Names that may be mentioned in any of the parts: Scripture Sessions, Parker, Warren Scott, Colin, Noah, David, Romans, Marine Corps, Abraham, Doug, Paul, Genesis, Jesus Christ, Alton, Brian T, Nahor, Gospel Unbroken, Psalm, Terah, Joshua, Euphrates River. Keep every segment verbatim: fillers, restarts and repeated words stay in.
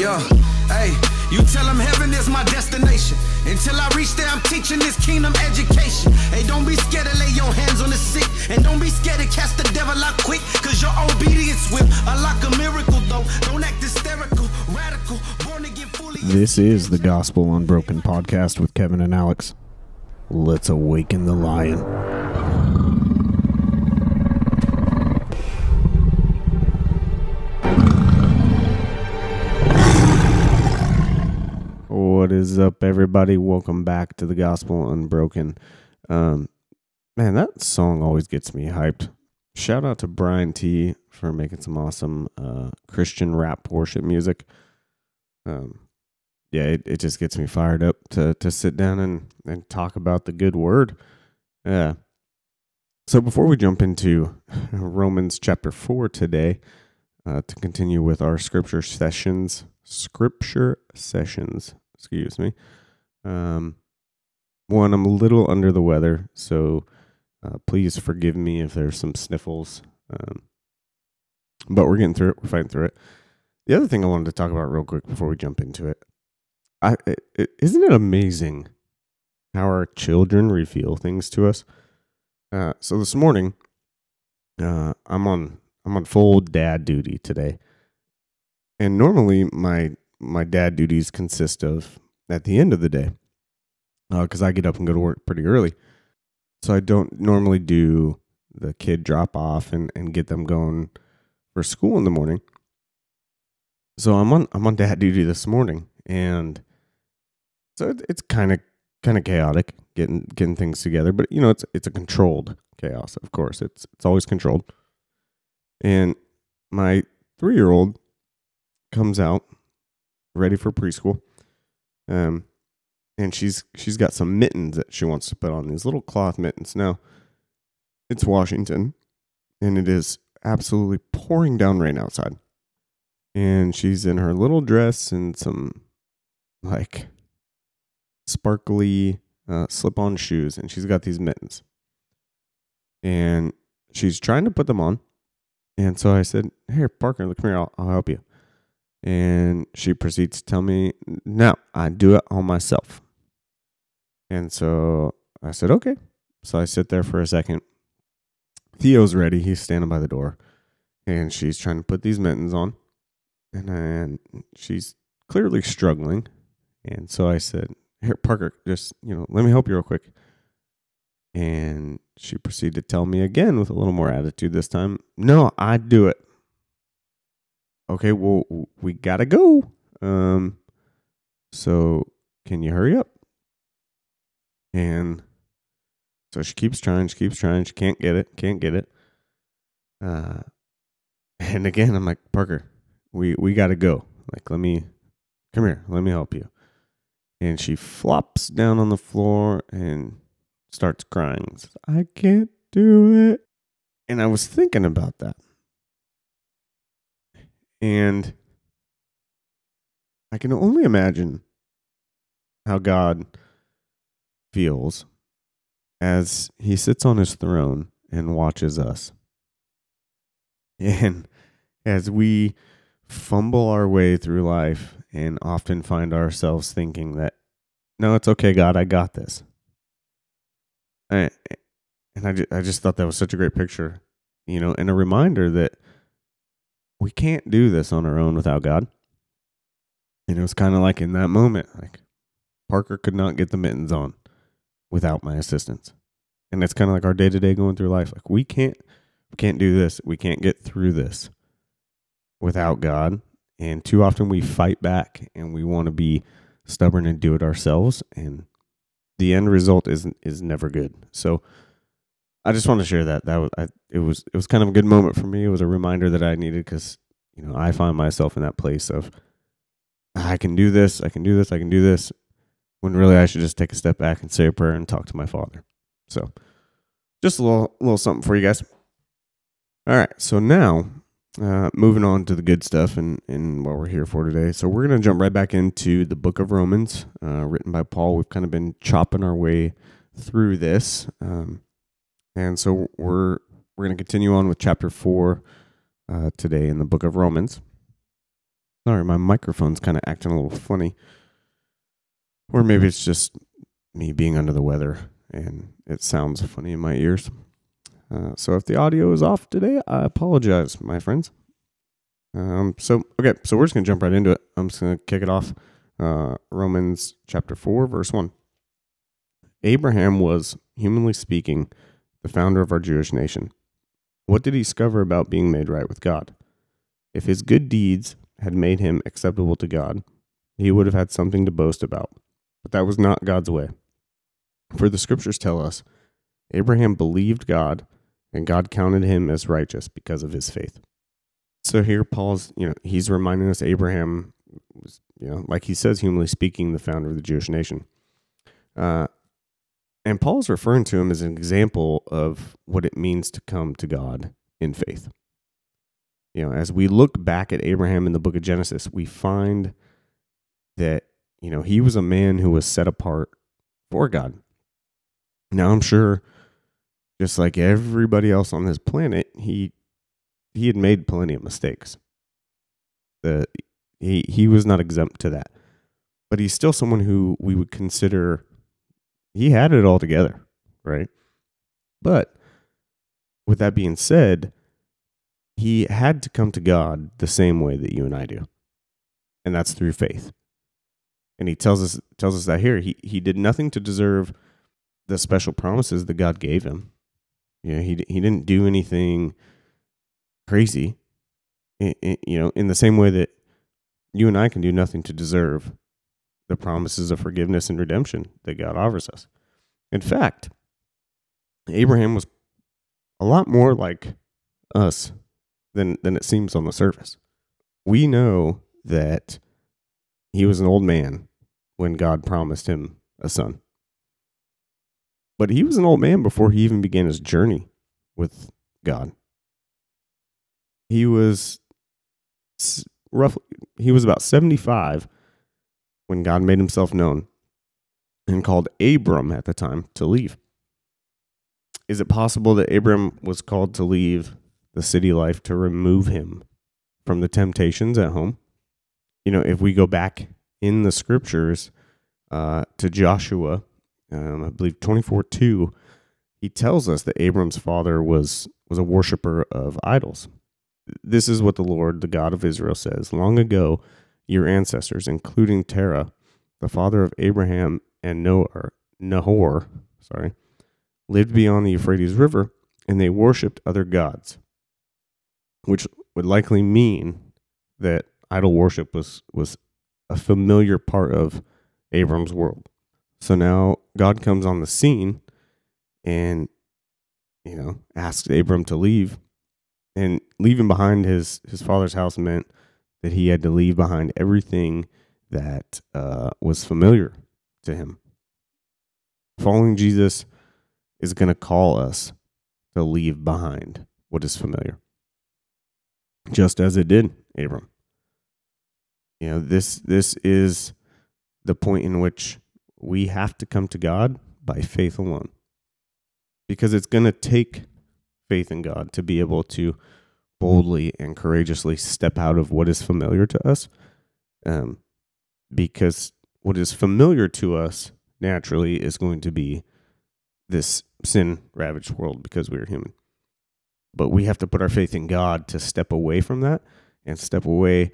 Yeah, hey, you tell them heaven is my destination. Until I reach there, I'm teaching this kingdom education. Hey, don't be scared to lay your hands on the sick. And don't be scared to cast the devil out quick. Cause your obedience will unlock a miracle, though. Don't act hysterical, radical, born again fully. This is the Gospel Unbroken podcast with Kevin and Alex. Let's awaken the lion. What is up, everybody? Welcome back to the Gospel Unbroken. Um, man, that song always gets me hyped. Shout out to Brian T for making some awesome uh, Christian rap worship music. Um, yeah, it, it just gets me fired up to to sit down and, and talk about the good word. Yeah. So before we jump into Romans chapter four today, uh, to continue with our Scripture Sessions, Scripture Sessions, excuse me. Um, one, I'm a little under the weather, so uh, please forgive me if there's some sniffles. Um, but we're getting through it. We're fighting through it. The other thing I wanted to talk about real quick before we jump into it, I it, it, isn't it amazing how our children reveal things to us? Uh, so this morning, uh, I'm on I'm on full dad duty today, and normally my My dad duties consist of at the end of the day, because uh, I get up and go to work pretty early. So I don't normally do the kid drop off and, and get them going for school in the morning. So I'm on I'm on dad duty this morning, and so it, it's kind of kind of chaotic getting getting things together. But you know, it's it's a controlled chaos. Of course, it's it's always controlled. And my three year old comes out, ready for preschool, um, and she's she's got some mittens that she wants to put on, these little cloth mittens. Now, it's Washington, and it is absolutely pouring down rain outside, and she's in her little dress and some, like, sparkly uh, slip-on shoes, and she's got these mittens, and she's trying to put them on, and so I said, "Here, Parker, look, come here, I'll, I'll help you." And she proceeds to tell me, "No, I do it all myself." And so I said, "Okay." So I sit there for a second. Theo's ready. He's standing by the door. And she's trying to put these mittens on. And then she's clearly struggling. And so I said, "Here, Parker, just, you know, let me help you real quick." And she proceeded to tell me again with a little more attitude this time, "No, I do it." Okay, well, we gotta go. Um, so can you hurry up? And so she keeps trying, she keeps trying, she can't get it, can't get it. Uh, and again, I'm like, "Parker, we we gotta go. Like, let me come here, let me help you." And she flops down on the floor and starts crying. Says, "I can't do it." And I was thinking about that. And I can only imagine how God feels as he sits on his throne and watches us. And as we fumble our way through life and often find ourselves thinking that, "No, it's okay, God, I got this." And I just thought that was such a great picture, you know, and a reminder that we can't do this on our own without God. And it was kind of like in that moment, like, Parker could not get the mittens on without my assistance. And it's kind of like our day-to-day going through life. Like, we can't, we can't do this. We can't get through this without God. And too often we fight back and we want to be stubborn and do it ourselves. And the end result is, is never good. So I just want to share that. That was I, it was it was kind of a good moment for me. It was a reminder that I needed, because, you know, I find myself in that place of, I can do this, I can do this, I can do this, when really I should just take a step back and say a prayer and talk to my Father. So just a little little something for you guys. All right, so now uh, moving on to the good stuff and, and what we're here for today. So we're going to jump right back into the book of Romans, uh, written by Paul. We've kind of been chopping our way through this. Um And so we're we're going to continue on with chapter four uh, today in the book of Romans. Sorry, my microphone's kind of acting a little funny. Or maybe it's just me being under the weather and it sounds funny in my ears. Uh, so if the audio is off today, I apologize, my friends. Um, so, okay, so we're just going to jump right into it. I'm just going to kick it off. Uh, Romans chapter four, verse one. Abraham was, humanly speaking, the founder of our Jewish nation. What did he discover about being made right with God? If his good deeds had made him acceptable to God, he would have had something to boast about. But that was not God's way. For the scriptures tell us, Abraham believed God, and God counted him as righteous because of his faith. So here Paul's, you know, he's reminding us Abraham was, you know, like he says, humanly speaking, the founder of the Jewish nation. Uh, and Paul's referring to him as an example of what it means to come to God in faith. You know, as we look back at Abraham in the book of Genesis, we find that, you know, he was a man who was set apart for God. Now, I'm sure, just like everybody else on this planet, he he had made plenty of mistakes. The he he was not exempt to that. But he's still someone who we would consider, he had it all together, right? But with that being said, he had to come to God the same way that you and I do. And that's through faith. And he tells us tells us that here. He he did nothing to deserve the special promises that God gave him. You know, he he didn't do anything crazy. It, it, you know, in the same way that you and I can do nothing to deserve the promises of forgiveness and redemption that God offers us. In fact, Abraham was a lot more like us than than it seems on the surface. We know that he was an old man when God promised him a son. But he was an old man before he even began his journey with God. He was roughly, he was about seventy-five when God made himself known and called Abram at the time to leave. Is it possible that Abram was called to leave the city life to remove him from the temptations at home? You know, if we go back in the scriptures uh, to Joshua, Um, I believe twenty-four two, he tells us that Abram's father was, was a worshiper of idols. This is what the Lord, the God of Israel, says. Long ago, your ancestors, including Terah, the father of Abraham and Noah, Nahor, sorry, lived beyond the Euphrates River, and they worshipped other gods, which would likely mean that idol worship was, was a familiar part of Abram's world. So now God comes on the scene and, you know, asks Abram to leave. And leaving behind his, his father's house meant that he had to leave behind everything that uh, was familiar to him. Following Jesus is going to call us to leave behind what is familiar, just as it did Abram. You know, this this is the point in which we have to come to God by faith alone, because it's going to take faith in God to be able to boldly and courageously step out of what is familiar to us, um, because what is familiar to us naturally is going to be this sin-ravaged world because we are human. But we have to put our faith in God to step away from that and step away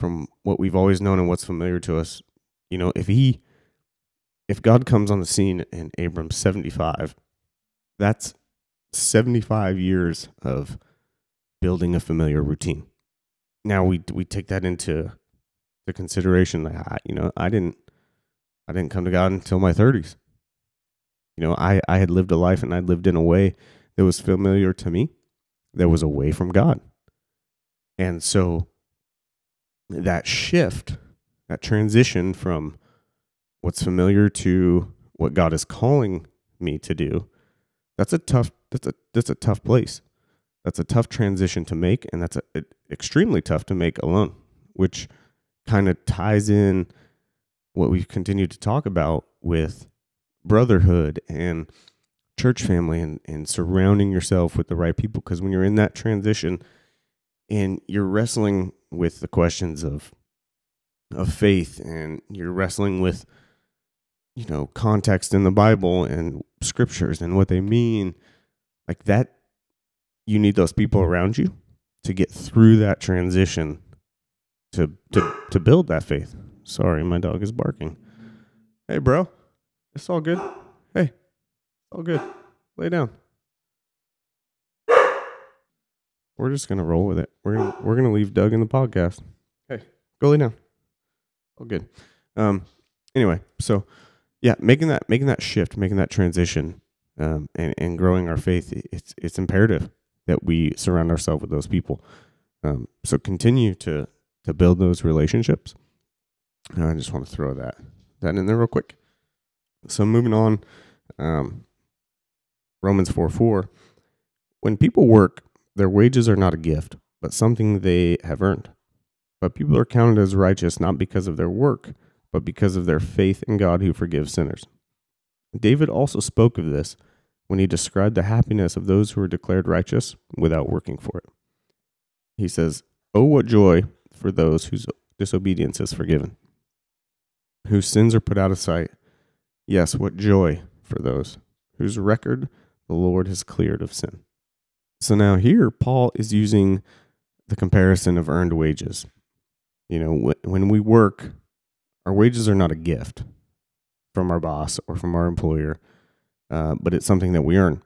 from what we've always known and what's familiar to us. You know, if he... If God comes on the scene and Abram's seventy-five, that's seventy-five years of building a familiar routine. Now we we take that into the consideration that I, you know, I didn't I didn't come to God until my thirties. You know, I, I had lived a life and I lived in a way that was familiar to me, that was away from God. And so that shift, that transition from what's familiar to what God is calling me to do, that's a tough, that's a, that's a tough place. That's a tough transition to make, and that's a, a, extremely tough to make alone, which kind of ties in what we've continued to talk about with brotherhood and church family and, and surrounding yourself with the right people. Because when you're in that transition and you're wrestling with the questions of of faith, and you're wrestling with, you know, context in the Bible and scriptures and what they mean, like that, you need those people around you to get through that transition to to to build that faith. Sorry, my dog is barking. Hey, bro. It's all good. Hey, all good. Lay down. We're just going to roll with it. We're gonna, we're going to leave Doug in the podcast. Hey, go lay down. All good. Um anyway, so yeah, making that making that shift, making that transition um and, and growing our faith, it's it's imperative that we surround ourselves with those people. Um so continue to to build those relationships. And I just want to throw that that in there real quick. So moving on, um Romans four four, when people work, their wages are not a gift, but something they have earned. But people are counted as righteous not because of their work, but because of their faith in God who forgives sinners. David also spoke of this when he described the happiness of those who are declared righteous without working for it. He says, "Oh, what joy for those whose disobedience is forgiven, whose sins are put out of sight. Yes, what joy for those whose record the Lord has cleared of sin." So now here, Paul is using the comparison of earned wages. You know, when we work, our wages are not a gift from our boss or from our employer, uh, but it's something that we earn.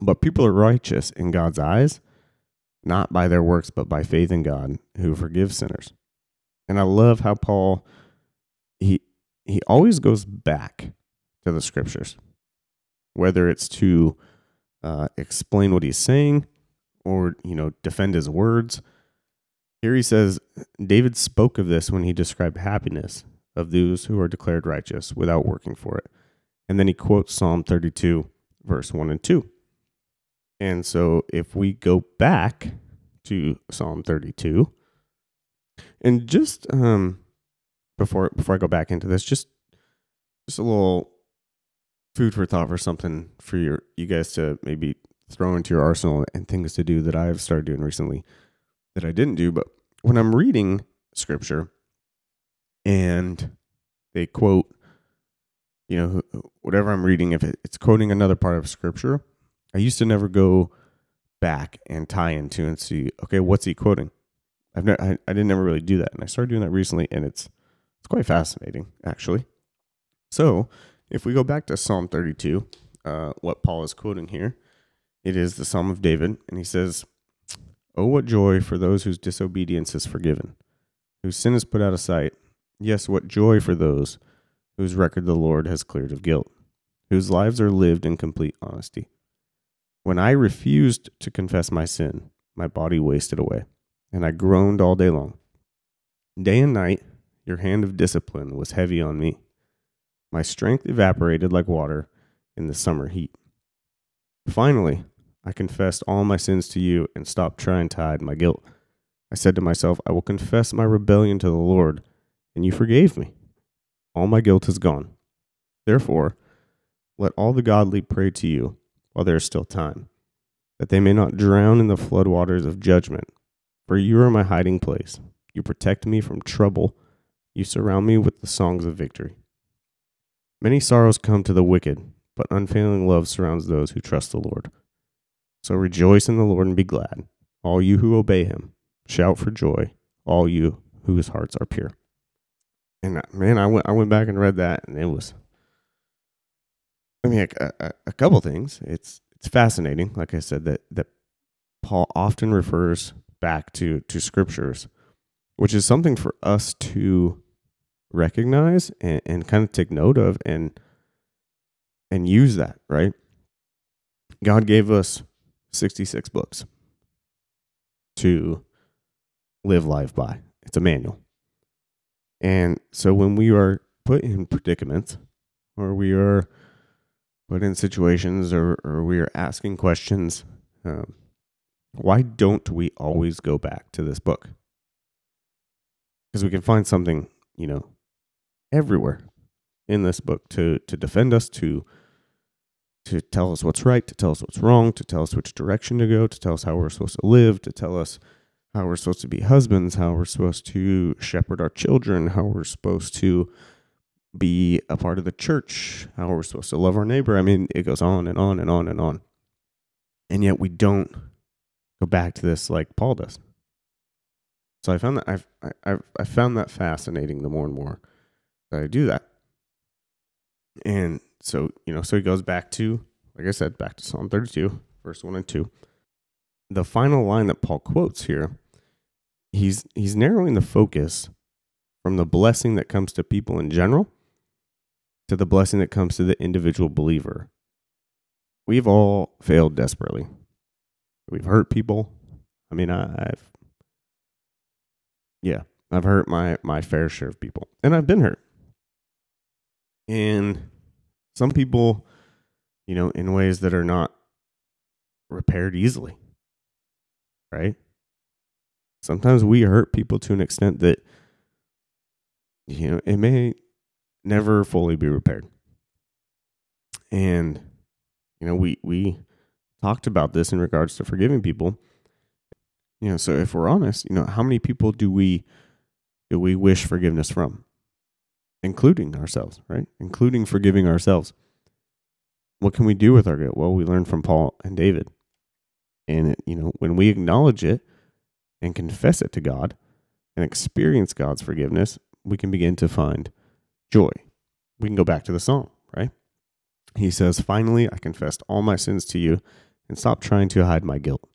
But people are righteous in God's eyes, not by their works, but by faith in God who forgives sinners. And I love how Paul, he he always goes back to the scriptures, whether it's to uh, explain what he's saying or, you know, defend his words. Here he says, David spoke of this when he described happiness of those who are declared righteous without working for it. And then he quotes Psalm thirty-two, verse one and two. And so if we go back to Psalm thirty-two, and just um, before before I go back into this, just just a little food for thought for something for your you guys to maybe throw into your arsenal and things to do that I have started doing recently that I didn't do. But when I'm reading scripture and they quote, you know, whatever I'm reading, if it's quoting another part of scripture, I used to never go back and tie into and see, okay, what's he quoting? I've never, I, I didn't ever really do that. And I started doing that recently, and it's, it's quite fascinating, actually. So if we go back to Psalm thirty-two, uh, what Paul is quoting here, it is the Psalm of David. And he says, "Oh, what joy for those whose disobedience is forgiven, whose sin is put out of sight. Yes, what joy for those whose record the Lord has cleared of guilt, whose lives are lived in complete honesty. When I refused to confess my sin, my body wasted away, and I groaned all day long. Day and night, your hand of discipline was heavy on me. My strength evaporated like water in the summer heat. Finally, I confessed all my sins to you and stopped trying to hide my guilt. I said to myself, I will confess my rebellion to the Lord, and you forgave me. All my guilt is gone. Therefore, let all the godly pray to you while there is still time, that they may not drown in the floodwaters of judgment. For you are my hiding place. You protect me from trouble. You surround me with the songs of victory. Many sorrows come to the wicked, but unfailing love surrounds those who trust the Lord. So rejoice in the Lord and be glad, all you who obey him. Shout for joy, all you whose hearts are pure." And man, I went I went back and read that, and it was, I mean, a, a, a couple things. It's it's fascinating, like I said, that that Paul often refers back to to scriptures, which is something for us to recognize and, and kind of take note of and and use that, right? God gave us sixty-six books to live life by. It's a manual. And so when we are put in predicaments, or we are put in situations, or, or we are asking questions, um, why don't we always go back to this book? Because we can find something, you know, everywhere in this book to to defend us, to to tell us what's right, to tell us what's wrong, to tell us which direction to go, to tell us how we're supposed to live, to tell us how we're supposed to be husbands, how we're supposed to shepherd our children, how we're supposed to be a part of the church, how we're supposed to love our neighbor. I mean, it goes on and on and on and on. And yet we don't go back to this like Paul does. So I found that I've, I've, I found that fascinating the more and more that I do that. And so, you know, so it goes back to, like I said, back to Psalm thirty-two, verse one and two. The final line that Paul quotes here, he's, he's narrowing the focus from the blessing that comes to people in general to the blessing that comes to the individual believer. We've all failed desperately. We've hurt people. I mean, I, I've, yeah, I've hurt my, my fair share of people, and I've been hurt. And some people, you know, in ways that are not repaired easily, right? Sometimes we hurt people to an extent that, you know, it may never fully be repaired. And, you know, we, we talked about this in regards to forgiving people. You know, so if we're honest, you know, how many people do we do we wish forgiveness from? Including ourselves, right? Including forgiving ourselves. What can we do with our guilt? Well, we learn from Paul and David. And, you know, when we acknowledge it and confess it to God and experience God's forgiveness, we can begin to find joy. We can go back to the psalm, right? He says, "Finally, I confessed all my sins to you and stopped trying to hide my guilt.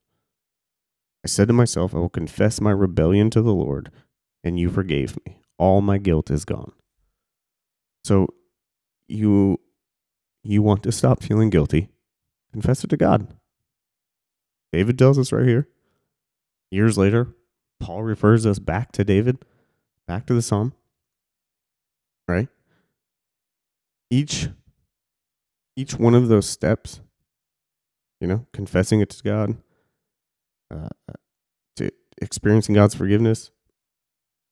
I said to myself, I will confess my rebellion to the Lord, and you forgave me. All my guilt is gone." So you you want to stop feeling guilty, confess it to God. David tells us right here. Years later, Paul refers us back to David, back to the psalm, right? Each, each one of those steps, you know, confessing it to God, uh, to experiencing God's forgiveness,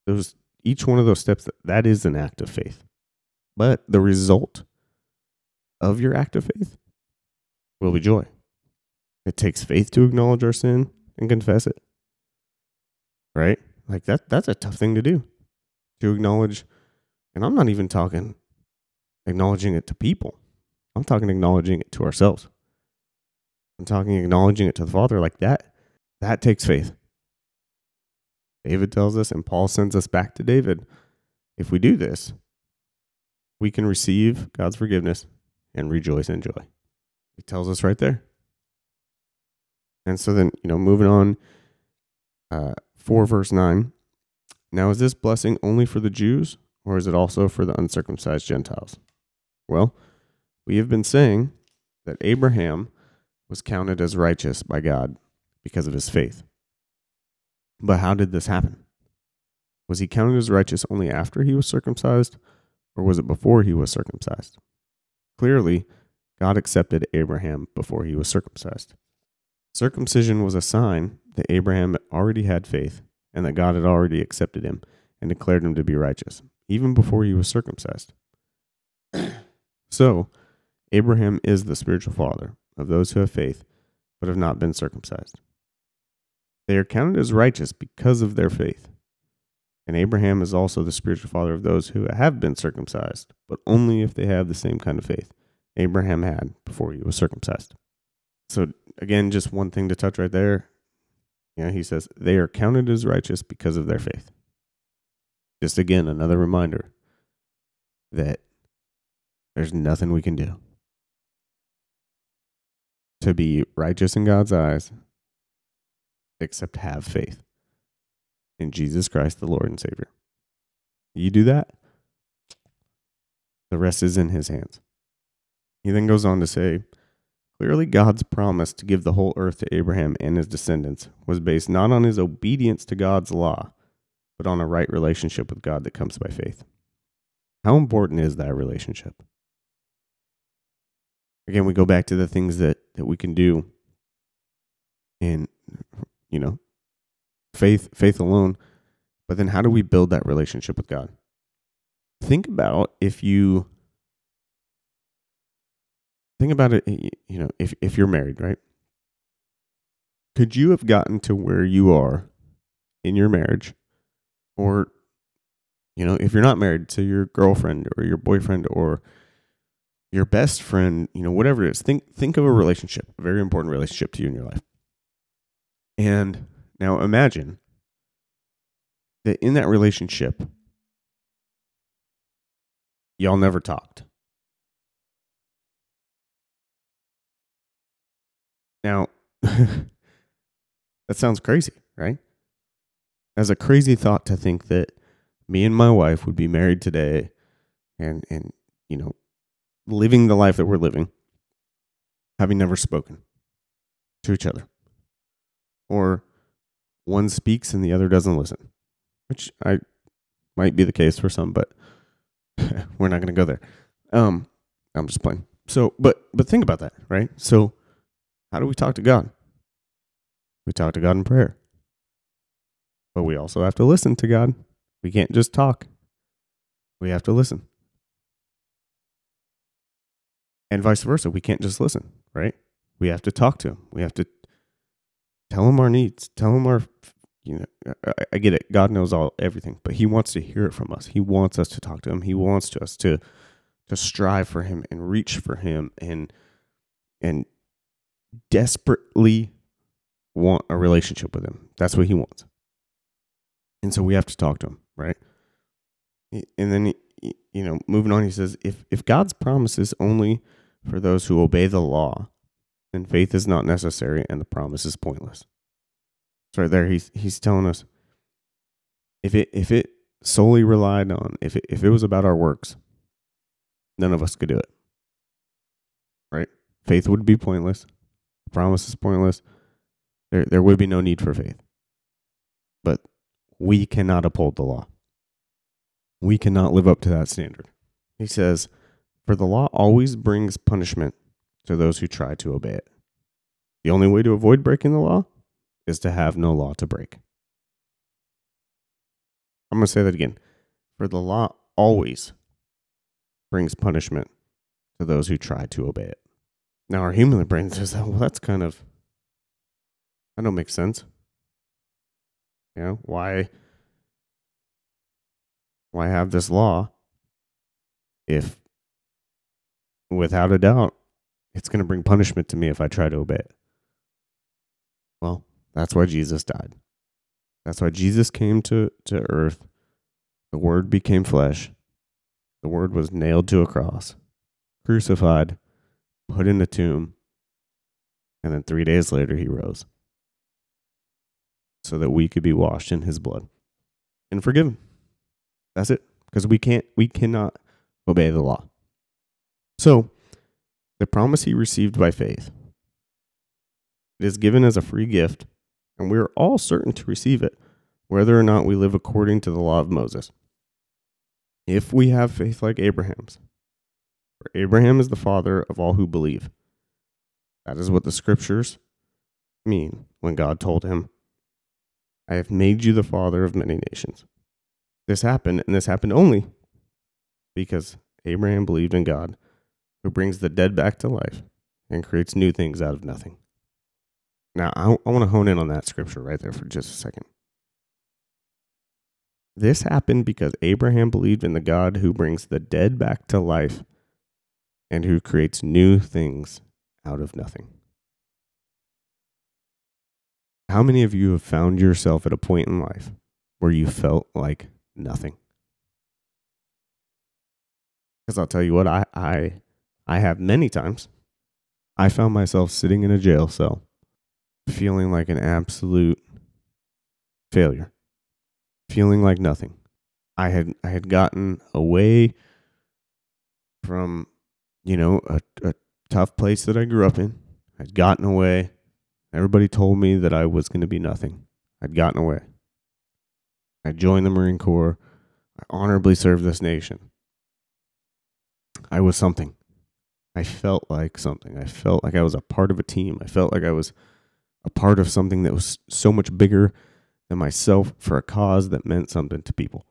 those, each one of those steps, that, that is an act of faith. But the result of your act of faith will be joy. It takes faith to acknowledge our sin and confess it, right? Like that, that's a tough thing to do, to acknowledge. And I'm not even talking acknowledging it to people. I'm talking acknowledging it to ourselves. I'm talking acknowledging it to the Father. Like that, that takes faith. David tells us, and Paul sends us back to David. If we do this, we can receive God's forgiveness and rejoice in joy. He tells us right there. And so then, you know, moving on, uh, four verse nine. "Now is this blessing only for the Jews, or is it also for the uncircumcised Gentiles?" Well, we have been saying that Abraham was counted as righteous by God because of his faith. But how did this happen? Was he counted as righteous only after he was circumcised? Or was it before he was circumcised? Clearly, God accepted Abraham before he was circumcised. Circumcision was a sign that Abraham already had faith and that God had already accepted him and declared him to be righteous, even before he was circumcised. So, Abraham is the spiritual father of those who have faith but have not been circumcised. They are counted as righteous because of their faith. And Abraham is also the spiritual father of those who have been circumcised, but only if they have the same kind of faith Abraham had before he was circumcised. So again, just one thing to touch right there. You know, he says they are counted as righteous because of their faith. Just again, another reminder that there's nothing we can do. To be righteous in God's eyes, except have faith in Jesus Christ, the Lord and Savior. You do that, the rest is in his hands. He then goes on to say, "Clearly God's promise to give the whole earth to Abraham and his descendants was based not on his obedience to God's law, but on a right relationship with God that comes by faith." How important is that relationship? Again, we go back to the things that, that we can do, and, you know, Faith, faith alone. But then how do we build that relationship with God? Think about if you, think about it, you know, if, if you're married, right? Could you have gotten to where you are in your marriage, or, you know, if you're not married, to your girlfriend or your boyfriend or your best friend, you know, whatever it is, think, think of a relationship, a very important relationship to you in your life. And now imagine that in that relationship, y'all never talked. Now, that sounds crazy, right? That's a crazy thought, to think that me and my wife would be married today and, and you know, living the life that we're living, having never spoken to each other. Or one speaks and the other doesn't listen, which I might be the case for some, but we're not going to go there. Um, I'm just playing. So, but but think about that, right? So, how do we talk to God? We talk to God in prayer. But we also have to listen to God. We can't just talk. We have to listen. And vice versa. We can't just listen, right? We have to talk to Him. We have to tell Him our needs. Tell Him our, you know, I, I get it. God knows all everything, but He wants to hear it from us. He wants us to talk to Him. He wants us to to strive for Him and reach for Him and and desperately want a relationship with Him. That's what He wants. And so we have to talk to Him, right? And then, you know, moving on, he says, if if God's promise is only for those who obey the law, then faith is not necessary and the promise is pointless. It's right there. He's he's telling us, if it if it solely relied on, if it, if it was about our works, none of us could do it, right? Faith would be pointless. The promise is pointless. There, there would be no need for faith. But we cannot uphold the law. We cannot live up to that standard. He says, for the law always brings punishment to those who try to obey it. The only way to avoid breaking the law is to have no law to break. I'm going to say that again. For the law always brings punishment to those who try to obey it. Now, our human brain says, well, that's kind of, that don't make sense. You know, why, why have this law if, without a doubt, it's going to bring punishment to me if I try to obey it? Well, that's why Jesus died. That's why Jesus came to, to earth. The Word became flesh. The Word was nailed to a cross, crucified, put in the tomb, and then three days later He rose so that we could be washed in His blood and forgiven. That's it, because we can't, we cannot obey the law. So the promise He received by faith, it is given as a free gift, and we are all certain to receive it, whether or not we live according to the law of Moses. If we have faith like Abraham's, for Abraham is the father of all who believe. That is what the Scriptures mean when God told him, I have made you the father of many nations. This happened, and this happened only because Abraham believed in God, who brings the dead back to life and creates new things out of nothing. Now, I, I want to hone in on that Scripture right there for just a second. This happened because Abraham believed in the God who brings the dead back to life and who creates new things out of nothing. How many of you have found yourself at a point in life where you felt like nothing? Because I'll tell you what, I, I, I have many times. I found myself sitting in a jail cell, feeling like an absolute failure, feeling like nothing. I had I had gotten away from, you know, a, a tough place that I grew up in. I'd gotten away. Everybody told me that I was going to be nothing. I'd gotten away. I joined the Marine Corps. I honorably served this nation. I was something. I felt like something. I felt like I was a part of a team. I felt like I was a part of something that was so much bigger than myself, for a cause that meant something to people.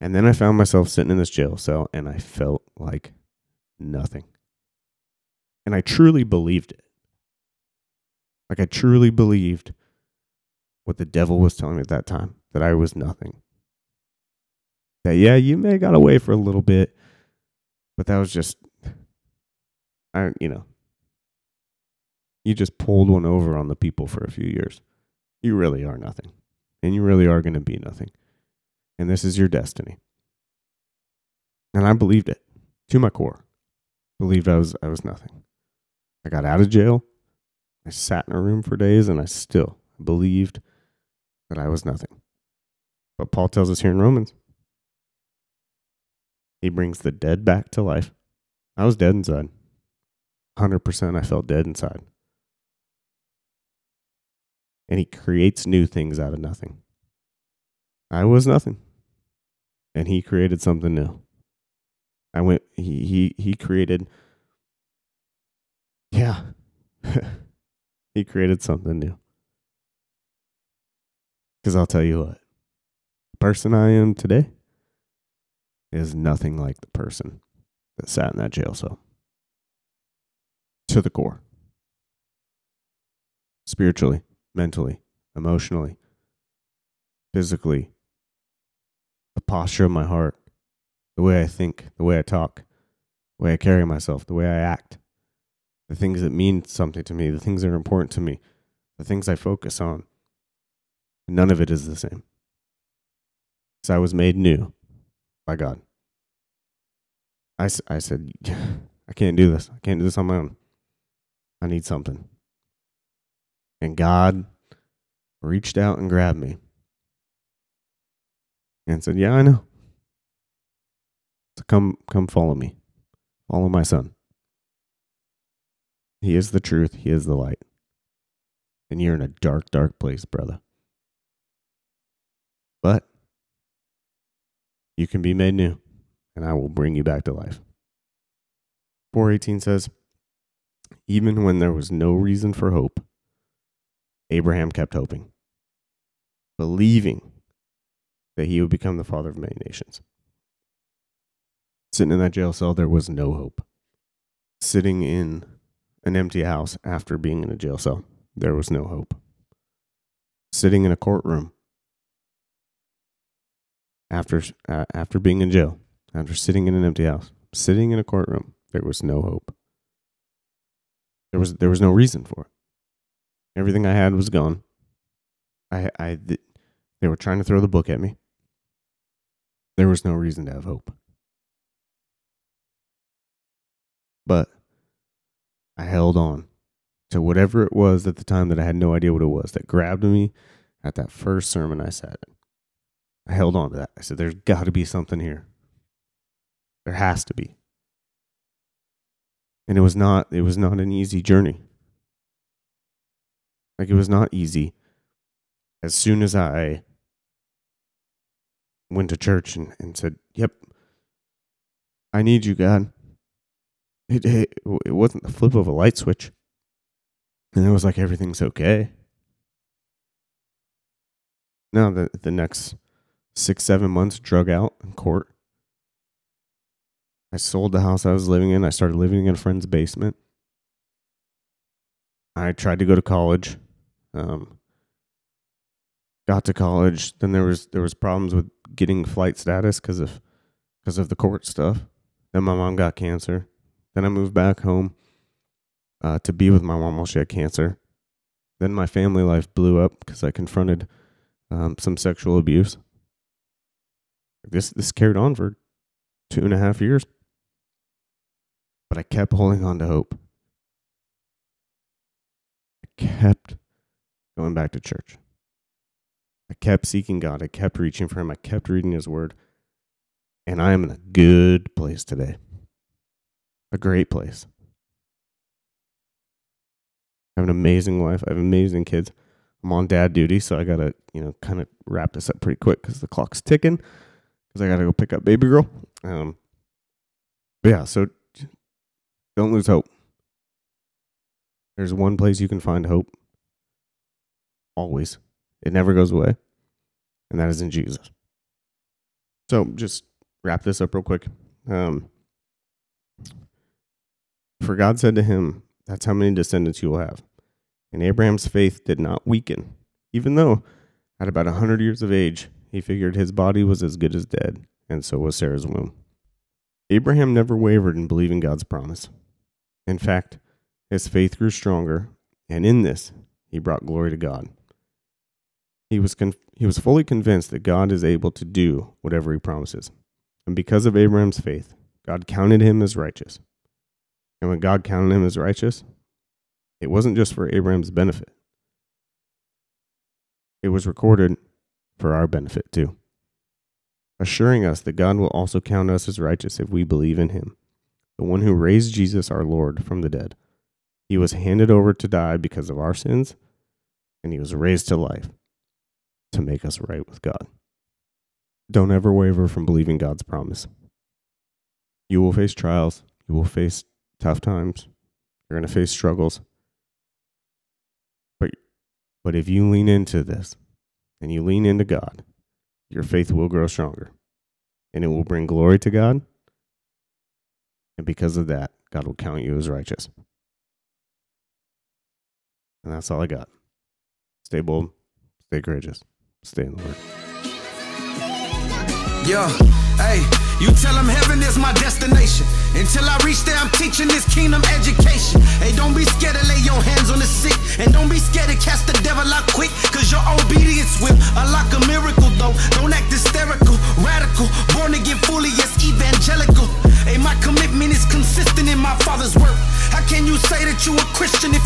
And then I found myself sitting in this jail cell, and I felt like nothing. And I truly believed it. Like I truly believed what the devil was telling me at that time, that I was nothing. That, yeah, you may have got away for a little bit, but that was just, I, you know, you just pulled one over on the people for a few years. You really are nothing, and you really are going to be nothing. And this is your destiny. And I believed it to my core. Believed I was I was nothing. I got out of jail. I sat in a room for days, and I still believed that I was nothing. But Paul tells us here in Romans, he brings the dead back to life. I was dead inside. one hundred percent I felt dead inside. And he creates new things out of nothing. I was nothing. And he created something new. I went, he, he, he created, yeah, he created something new. Because I'll tell you what, the person I am today is nothing like the person that sat in that jail cell. To the core. Spiritually, mentally, emotionally, physically, the posture of my heart, the way I think, the way I talk, the way I carry myself, the way I act, the things that mean something to me, the things that are important to me, the things I focus on. None of it is the same. Because I was made new by God. I, I said, I can't do this. I can't do this on my own. I need something. And God reached out and grabbed me and said, yeah, I know. Come, come follow me. Follow my son. He is the truth. He is the light. And you're in a dark, dark place, brother. But you can be made new, and I will bring you back to life. four eighteen says, even when there was no reason for hope, Abraham kept hoping, believing that he would become the father of many nations. Sitting in that jail cell, there was no hope. Sitting in an empty house after being in a jail cell, there was no hope. Sitting in a courtroom after uh, after being in jail, after sitting in an empty house, sitting in a courtroom, there was no hope. There was there was no reason for it. Everything I had was gone. I I th- they were trying to throw the book at me. There was no reason to have hope. But I held on to whatever it was at the time that I had no idea what it was that grabbed me at that first sermon I sat in. I held on to that. I said, there's got to be something here. There has to be. And it was not, it was not an easy journey. Like, it was not easy. As soon as I went to church and, and said, yep, I need you, God. It, it it wasn't the flip of a light switch. And it was like, everything's okay. Now the, the next six, seven months, drug out in court. I sold the house I was living in. I started living in a friend's basement. I tried to go to college. Um, got to college. Then there was there was problems with getting flight status because of, because of the court stuff. Then my mom got cancer. Then I moved back home uh, to be with my mom while she had cancer. Then my family life blew up because I confronted um, some sexual abuse. This this carried on for two and a half years. But I kept holding on to hope. I kept going back to church. I kept seeking God. I kept reaching for him. I kept reading his word. And I am in a good place today. A great place. I have an amazing wife. I have amazing kids. I'm on dad duty, so I got to, you know, kind of wrap this up pretty quick because the clock's ticking because I got to go pick up baby girl. Um, but yeah, so don't lose hope. There's one place you can find hope. Always. It never goes away. And that is in Jesus. So just wrap this up real quick. Um, For God said to him, that's how many descendants you will have. And Abraham's faith did not weaken, even though At about a hundred years of age, he figured his body was as good as dead, and so was Sarah's womb. Abraham never wavered in believing God's promise. In fact, his faith grew stronger, and in this, he brought glory to God. He was con- he was fully convinced that God is able to do whatever he promises. And because of Abraham's faith, God counted him as righteous. And when God counted him as righteous, it wasn't just for Abraham's benefit. It was recorded for our benefit too, assuring us that God will also count us as righteous if we believe in him, the one who raised Jesus our Lord from the dead. He was handed over to die because of our sins, and he was raised to life to make us right with God. Don't ever waver from believing God's promise. You will face trials. You will face tough times. You're going to face struggles. But, but if you lean into this and you lean into God, your faith will grow stronger, and it will bring glory to God. And because of that, God will count you as righteous. And that's all I got. Stay bold, stay courageous, stay in the Word. Yo, hey, you tell them heaven is my destination. Until I reach there, I'm teaching this kingdom education. Hey, don't be scared to lay your hands on the sick. And don't be scared to cast the devil out quick. Cause your obedience will unlock a miracle, though. Don't act hysterical, radical, born again, fully, yes, evangelical. Hey, my commitment is consistent in my Father's work. How can you say that you a Christian if